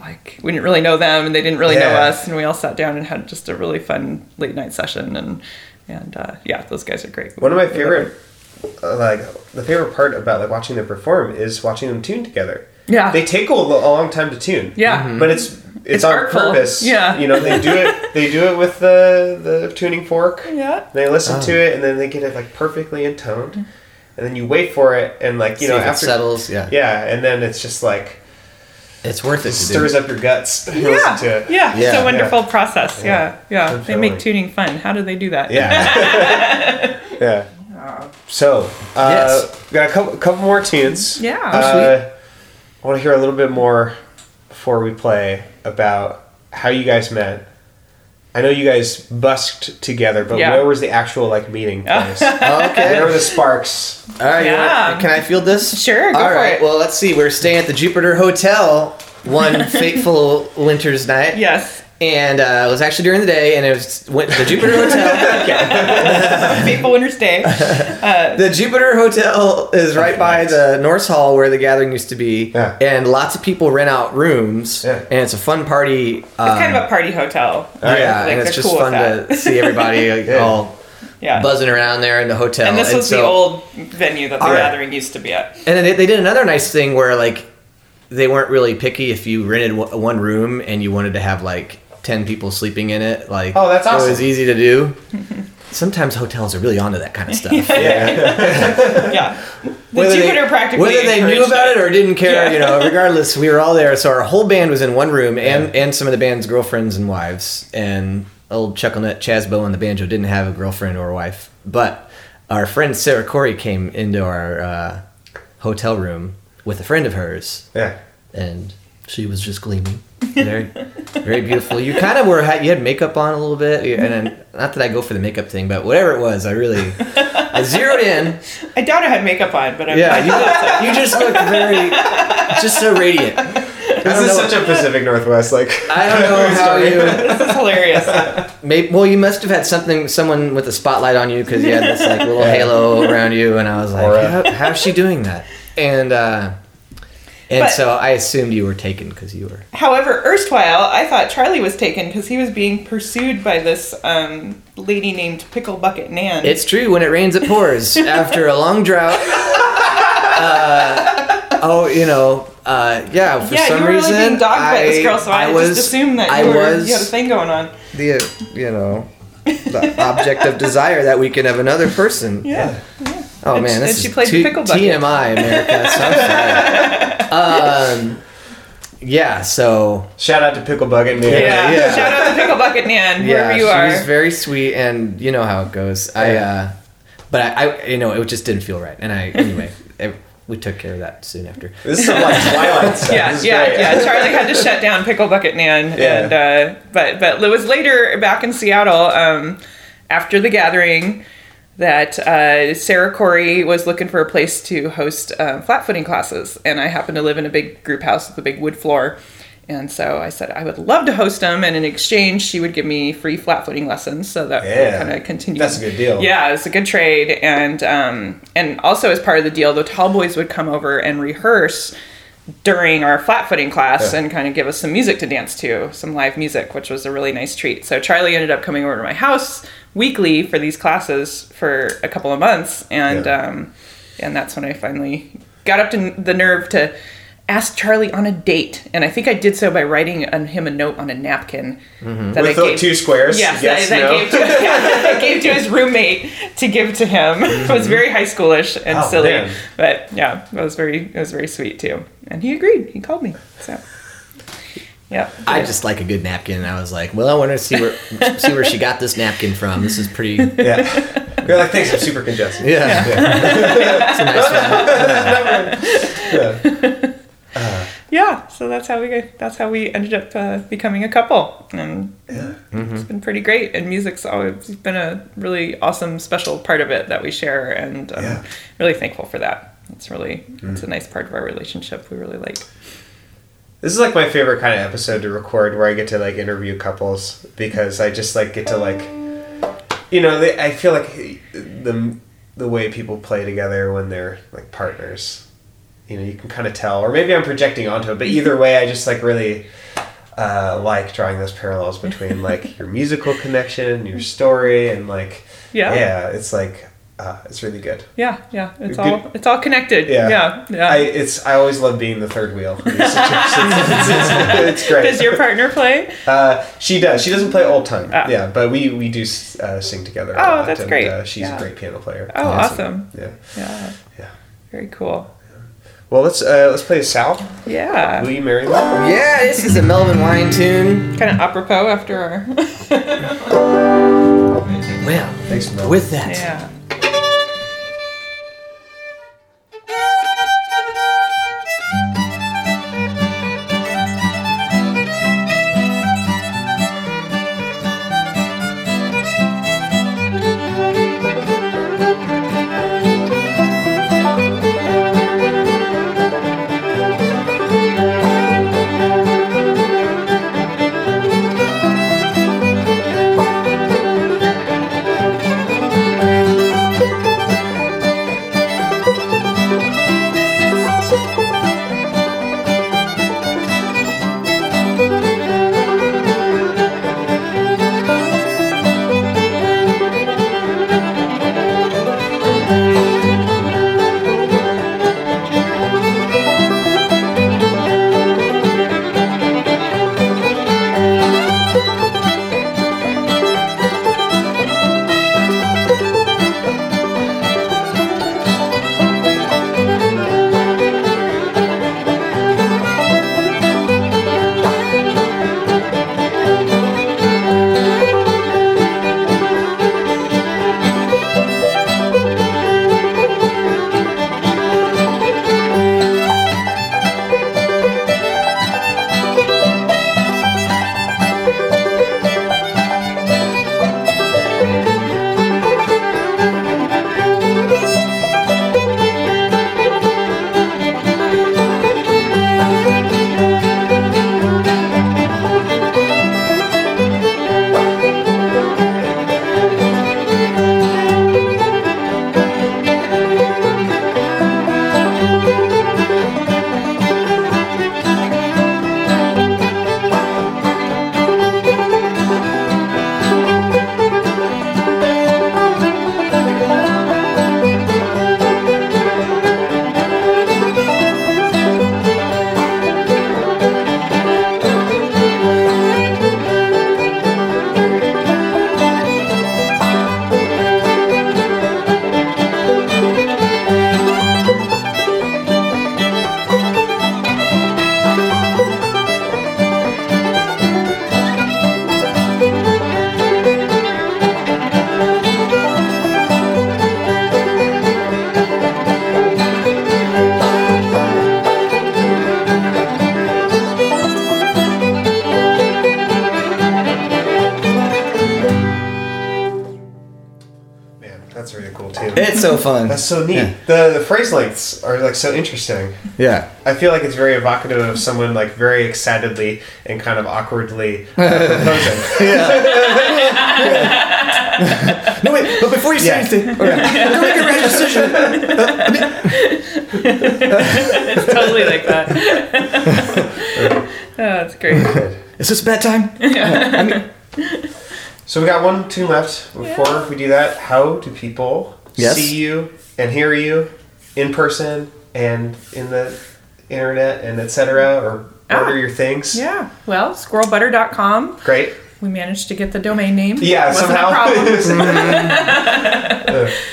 Like we didn't really know them and they didn't really yeah. know us, and we all sat down and had just a really fun late night session and and uh yeah those guys are great. One of my favorite uh, like the favorite part about like watching them perform is watching them tune together. Yeah, they take a, a long time to tune. Yeah, mm-hmm. But it's it's, it's on artful. purpose. Yeah, you know they do it they do it with the the tuning fork. Yeah, they listen oh. to it and then they get it like perfectly intoned, and then you wait for it and like you See know after it settles yeah yeah and then it's just like. It's worth it. It stirs do. up your guts. Yeah. Listen to it. Yeah. yeah. It's a wonderful yeah. process. Yeah. Yeah. yeah. They make tuning fun. How do they do that? Yeah. yeah. So, uh, yes. got a couple, couple more tunes. Yeah. Uh, I want to hear a little bit more before we play about how you guys met. I know you guys busked together, but yeah. where was the actual like meeting place? oh, okay. Where were the sparks? All right. Yeah. Want, can I field this? Sure. Go All for right. It. Well, let's see. We're staying at the Jupiter Hotel one fateful winter's night. Yes. And uh, it was actually during the day, and it was went the Jupiter Hotel. Fateful winter's day. Uh, the Jupiter Hotel is right by nice. the Norse Hall where the gathering used to be, yeah. and lots of people rent out rooms, yeah. and it's a fun party. Um, it's kind of a party hotel. Oh, yeah, like, and it's just cool fun to see everybody like, yeah. all yeah. buzzing around there in the hotel. And this was and so, the old venue that the right. gathering used to be at. And then they, they did another nice thing where like they weren't really picky if you rented w- one room and you wanted to have like ten people sleeping in it. Like, oh, that's awesome. It was easy to do. Sometimes hotels are really onto that kind of stuff. yeah. yeah. The Jupiter practically whether they knew about it. it or didn't care, yeah. you know, regardless, we were all there. So our whole band was in one room and, yeah. and some of the band's girlfriends and wives. And old Chucklenut Chazbo on the banjo didn't have a girlfriend or a wife. But our friend Sarah Corey came into our uh, hotel room with a friend of hers. Yeah. And she was just gleaming. Very, very beautiful. You kind of were, you had makeup on a little bit, and then, not that I go for the makeup thing, but whatever it was, I really, I zeroed in. I doubt I had makeup on, but I'm yeah, you, looked, you just looked very, just so radiant. This is such what, a Pacific Northwest, like I don't know how you. This is hilarious. Maybe, well, you must have had something, someone with a spotlight on you because you had this like little yeah. halo around you, and I was like, right. how, how's she doing that? And. uh And but, so I assumed you were taken because you were. However, erstwhile, I thought Charlie was taken because he was being pursued by this um, lady named Pickle Bucket Nan. It's true. When it rains, it pours. After a long drought. Uh, oh, you know, uh, yeah, for yeah, some you were reason. Really being dogged I, by this girl, so I, I was, just assumed that you, I were, was you had a thing going on. The, you know, the object of desire that weekend of another person. Yeah. yeah. yeah. Oh, and man, this she, is she t- T M I, America. So I'm Um, yeah, so shout out to Pickle Bucket Nan. Yeah, yeah. Shout out to Pickle Bucket Nan, wherever yeah, you are. She was very sweet, and you know how it goes. Yeah. I, uh, but I, I, you know, it just didn't feel right, and I anyway. I, We took care of that soon after. This is some like Twilight stuff. Yeah, yeah, great. yeah. Charlie had to shut down Pickle Bucket Nan, yeah. and uh, but but it was later back in Seattle um, after the gathering. That uh, Sarah Corey was looking for a place to host uh, flatfooting classes, and I happened to live in a big group house with a big wood floor, and so I said I would love to host them, and in exchange she would give me free flatfooting lessons, so that yeah. kind of continued. That's a good deal. Yeah, it's a good trade, and um, and also as part of the deal, the Tall Boys would come over and rehearse during our flatfooting class yeah. and kind of give us some music to dance to, some live music, which was a really nice treat. So Charlie ended up coming over to my house weekly for these classes for a couple of months. And yeah. um, and that's when I finally got up to the nerve to ask Charlie on a date. And I think I did so by writing on him a note on a napkin. Mm-hmm. That With I gave, two squares? Yes, yes that, that, no. gave to, yeah, that I gave to his roommate to give to him. Mm-hmm. It was very high schoolish and oh, silly. Man. But yeah, it was very it was very sweet too. And he agreed. He called me. So yeah. I just like a good napkin. I was like, well, I want to see where see where she got this napkin from. This is pretty. Yeah. You're like, thanks, I'm super congested. Yeah. yeah. It's a nice one. yeah. Uh, yeah, so that's how we got, that's how we ended up uh, becoming a couple, and yeah. mm-hmm. it's been pretty great. And music's always been a really awesome, special part of it that we share, and I'm yeah. really thankful for that. It's really mm-hmm. it's a nice part of our relationship. We really like. This is like my favorite kind of episode to record, where I get to like interview couples, because I just like get to like, you know, they, I feel like the the way people play together when they're like partners. You know, you can kind of tell, or maybe I'm projecting onto it, but either way, I just like really uh, like drawing those parallels between like your musical connection, your story, and like yeah, yeah it's like uh, it's really good. Yeah, yeah, it's good. all it's all connected. Yeah, yeah. yeah. I it's I always love being the third wheel. In these situations. it's, it's, it's great. Does your partner play? Uh, she does. She doesn't play old time. Oh. Yeah, but we we do uh, sing together. Oh, a lot, that's and, great. Uh, she's yeah. a great piano player. Oh, awesome. awesome. Yeah. Yeah. Yeah. Very cool. Well, let's uh, let's play a Sal. Yeah. Will you marry me? Oh, yeah, this is a Melvin Wine tune. Kind of apropos after our... well, thanks, Melvin. With that... Yeah. Fun. That's so neat. Yeah. The the phrase lengths are like so interesting. Yeah. I feel like it's very evocative of someone like very excitedly and kind of awkwardly uh, proposing. yeah. yeah. No wait, But before you say yeah. anything, okay. yeah. go make a right decision. Uh, I mean. It's totally like that. Oh, that's great. Is this a bad time? Yeah. I mean. So we got one, two left. Before yeah. we do that, how do people yes. see you and hear you in person and in the internet and et cetera, or ah, order your things? Yeah. Well, squirrel butter dot com. Great. We managed to get the domain name. Yeah, somehow.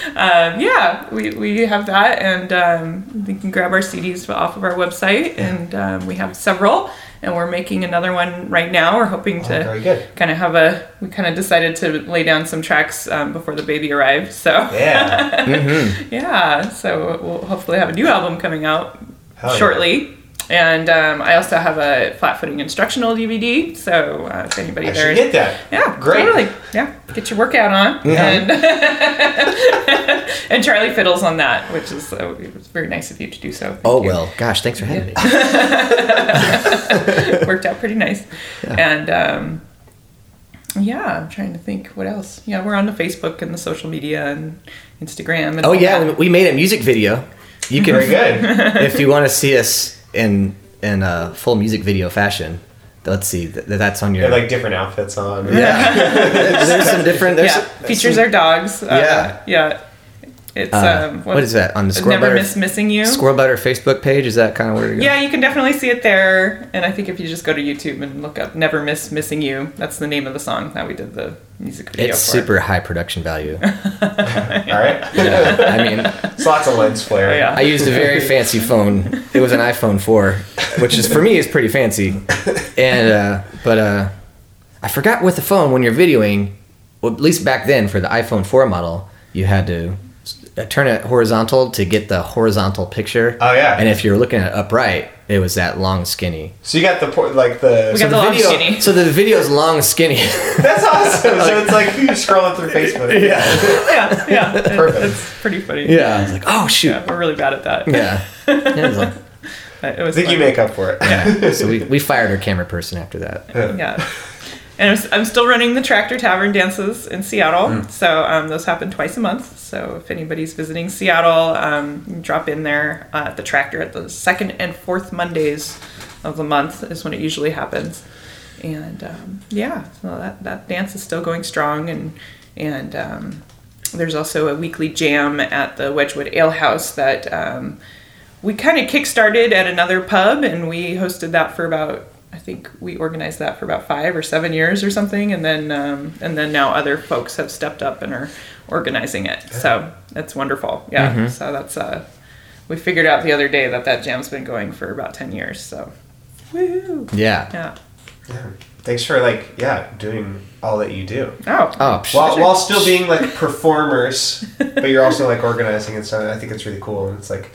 um, yeah, we, we have that, and um, we can grab our C Ds off of our website, and um, we have several, and we're making another one right now. We're hoping oh, to kind of have a, we kind of decided to lay down some tracks um, before the baby arrived, so. Yeah. mm-hmm. Yeah, so we'll hopefully have a new album coming out Hell shortly. Yeah. And um, I also have a flat footing instructional D V D, so uh, if anybody I there is, get that. Yeah, great. Totally. Yeah, get your workout on. Mm-hmm. And and Charlie fiddles on that, which is uh, it was very nice of you to do so. Thank oh you. Well, gosh, thanks for having yeah. me. Worked out pretty nice. Yeah. And um, yeah, I'm trying to think what else. Yeah, we're on the Facebook and the social media and Instagram. And oh yeah, that. We made a music video. You can very good if you want to see us. In in uh, full music video fashion, let's see. Th- that's on your yeah, like different outfits on. Yeah, there's some different. There's yeah, some, features some, our dogs. Uh, yeah, yeah. It's uh, um. What, what is that on the Squirrel Never Butter, Miss Missing You? Squirrel Butter Facebook page, is that kind of where you go? Yeah, you can definitely see it there. And I think if you just go to YouTube and look up "Never Miss Missing You," that's the name of the song that we did the music video. It's for. Super high production value. All right. Yeah, I mean, it's lots of lens flare. Yeah. I used a very fancy phone. It was an iPhone four, which is for me is pretty fancy. And uh, but uh, I forgot with the phone when you're videoing, well, at least back then for the iPhone four model, you had to turn it horizontal to get the horizontal picture. Oh yeah. And if you're looking at it upright, it was that long skinny. So you got the like the we so got the, the long video, skinny. So the video's long skinny. That's awesome. So it's like you scrolling through Facebook. Yeah. Yeah. Yeah. Perfect. It's pretty funny. Yeah. I was like, oh shoot, yeah, we're really bad at that. Yeah. It was like, it was I think funny. You make up for it. Yeah. So we we fired our camera person after that. Yeah. Yeah. And I'm still running the Tractor Tavern dances in Seattle. Mm. So um, those happen twice a month. So if anybody's visiting Seattle, um, drop in there uh, at the Tractor at the second and fourth Mondays of the month is when it usually happens. And um, yeah, so that, that dance is still going strong. And, and um, there's also a weekly jam at the Wedgewood Ale House that um, we kind of kickstarted at another pub. And we hosted that for about... I think we organized that for about five or seven years or something, and then um, and then now other folks have stepped up and are organizing it. So that's wonderful. Yeah. Mm-hmm. So that's uh, we figured out the other day that that jam's been going for about ten years. So, woo! Yeah. Yeah. Yeah. Thanks for like yeah doing all that you do. Oh. Oh. While while still being like performers, but you're also like organizing and stuff. I think it's really cool, and it's like.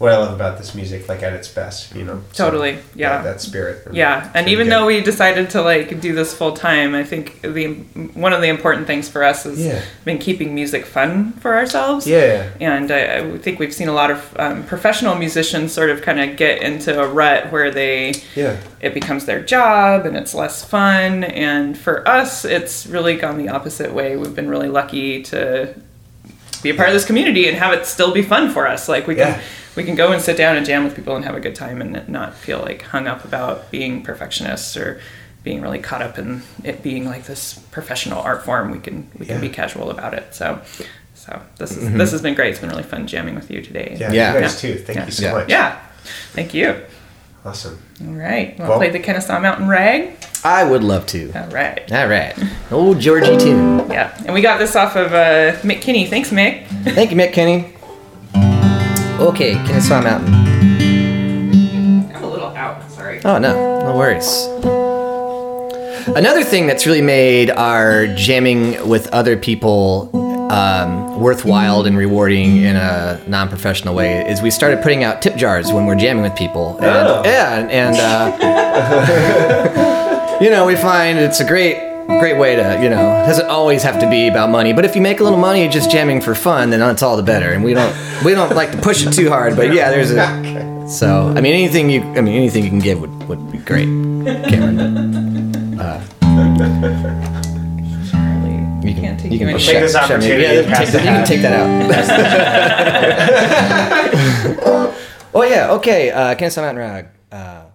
What I love about this music, like at its best, you know. Totally, so, yeah. yeah. That spirit. And yeah, and even though we decided to like do this full time, I think the one of the important things for us has yeah. been keeping music fun for ourselves. Yeah. And I, I think we've seen a lot of um, professional musicians sort of kind of get into a rut where they yeah it becomes their job and it's less fun. And for us, it's really gone the opposite way. We've been really lucky to be a part yeah. of this community and have it still be fun for us. Like we can. Yeah. We can go and sit down and jam with people and have a good time and not feel like hung up about being perfectionists or being really caught up in it being like this professional art form. We can we yeah. can be casual about it. So so this is mm-hmm. this has been great. It's been really fun jamming with you today. Yeah, yeah. You guys yeah. too. Thank yeah. you so yeah. much. Yeah. Thank you. Awesome. All right. You wanna well, play the Kennesaw Mountain Rag? I would love to. All right. All right. Old Georgie tune. Yeah. And we got this off of uh, Mick Kinney. Thanks, Mick. Thank you, Mick Kinney. Okay, Kennesaw Mountain. I'm a little out, sorry. Oh, no, no worries. Another thing that's really made our jamming with other people um, worthwhile and rewarding in a non-professional way is we started putting out tip jars when we're jamming with people. And, oh. Yeah, and, uh, you know, we find it's a great... Great way to, you know, it doesn't always have to be about money, but if you make a little money just jamming for fun, then that's all the better. And we don't, we don't like to push it too hard, but yeah, there's a. So I mean, anything you, I mean, anything you can give would, would be great, Cameron. Uh, you can can't take you, you can take this opportunity. Yeah, take that, you can take that out. Oh yeah, okay. Uh, Can't Stop Mountain Rock. Uh,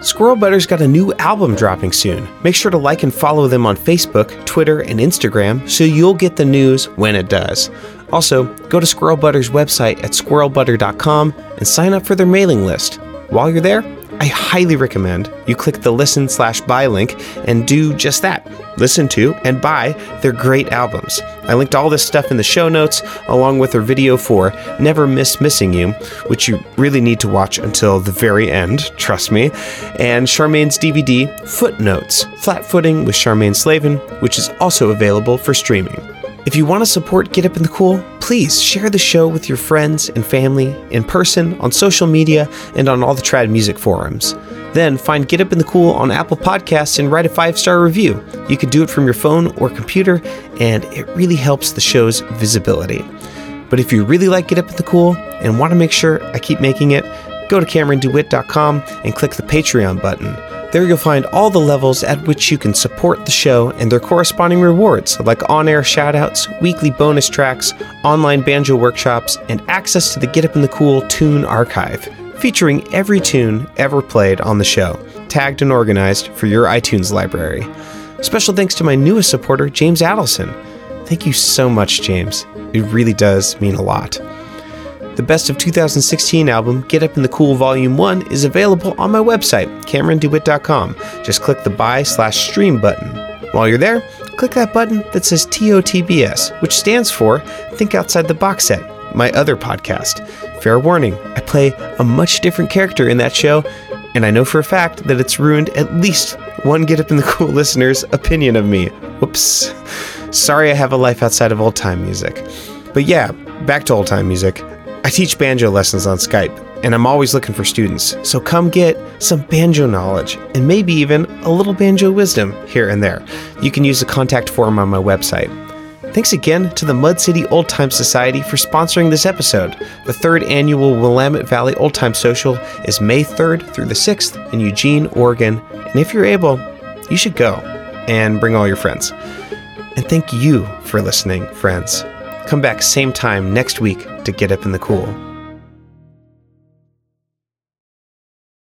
Squirrel Butter's got a new album dropping soon. Make sure to like and follow them on Facebook, Twitter, and Instagram so you'll get the news when it does. Also, go to Squirrel Butter's website at squirrel butter dot com and sign up for their mailing list. While you're there, I highly recommend you click the listen slash buy link and do just that. Listen to and buy their great albums. I linked all this stuff in the show notes, along with their video for Never Miss Missing You, which you really need to watch until the very end, trust me, and Charmaine's D V D, Footnotes, Flat Footing with Charmaine Slavin, which is also available for streaming. If you want to support Get Up in the Cool, please share the show with your friends and family, in person, on social media, and on all the trad music forums. Then find Get Up in the Cool on Apple Podcasts and write a five-star review. You can do it from your phone or computer, and it really helps the show's visibility. But if you really like Get Up in the Cool and want to make sure I keep making it, go to Cameron DeWitt dot com and click the Patreon button. There you'll find all the levels at which you can support the show and their corresponding rewards, like on-air shoutouts, weekly bonus tracks, online banjo workshops, and access to the Get Up in the Cool Tune Archive, featuring every tune ever played on the show, tagged and organized for your iTunes library. Special thanks to my newest supporter, James Adelson. Thank you so much, James. It really does mean a lot. The Best of two thousand sixteen album, Get Up in the Cool Volume one, is available on my website, Cameron DeWitt dot com. Just click the Buy slash Stream button. While you're there, click that button that says T O T B S, which stands for Think Outside the Box Set, my other podcast. Fair warning, I play a much different character in that show, and I know for a fact that it's ruined at least one Get Up in the Cool listener's opinion of me. Whoops. Sorry I have a life outside of old-time music. But yeah, back to old-time music. I teach banjo lessons on Skype, and I'm always looking for students, so come get some banjo knowledge, and maybe even a little banjo wisdom here and there. You can use the contact form on my website. Thanks again to the Mud City Old Time Society for sponsoring this episode. The third annual Willamette Valley Old Time Social is May third through the sixth in Eugene, Oregon. And if you're able, you should go and bring all your friends. And thank you for listening, friends. Come back same time next week to Get Up in the Cool.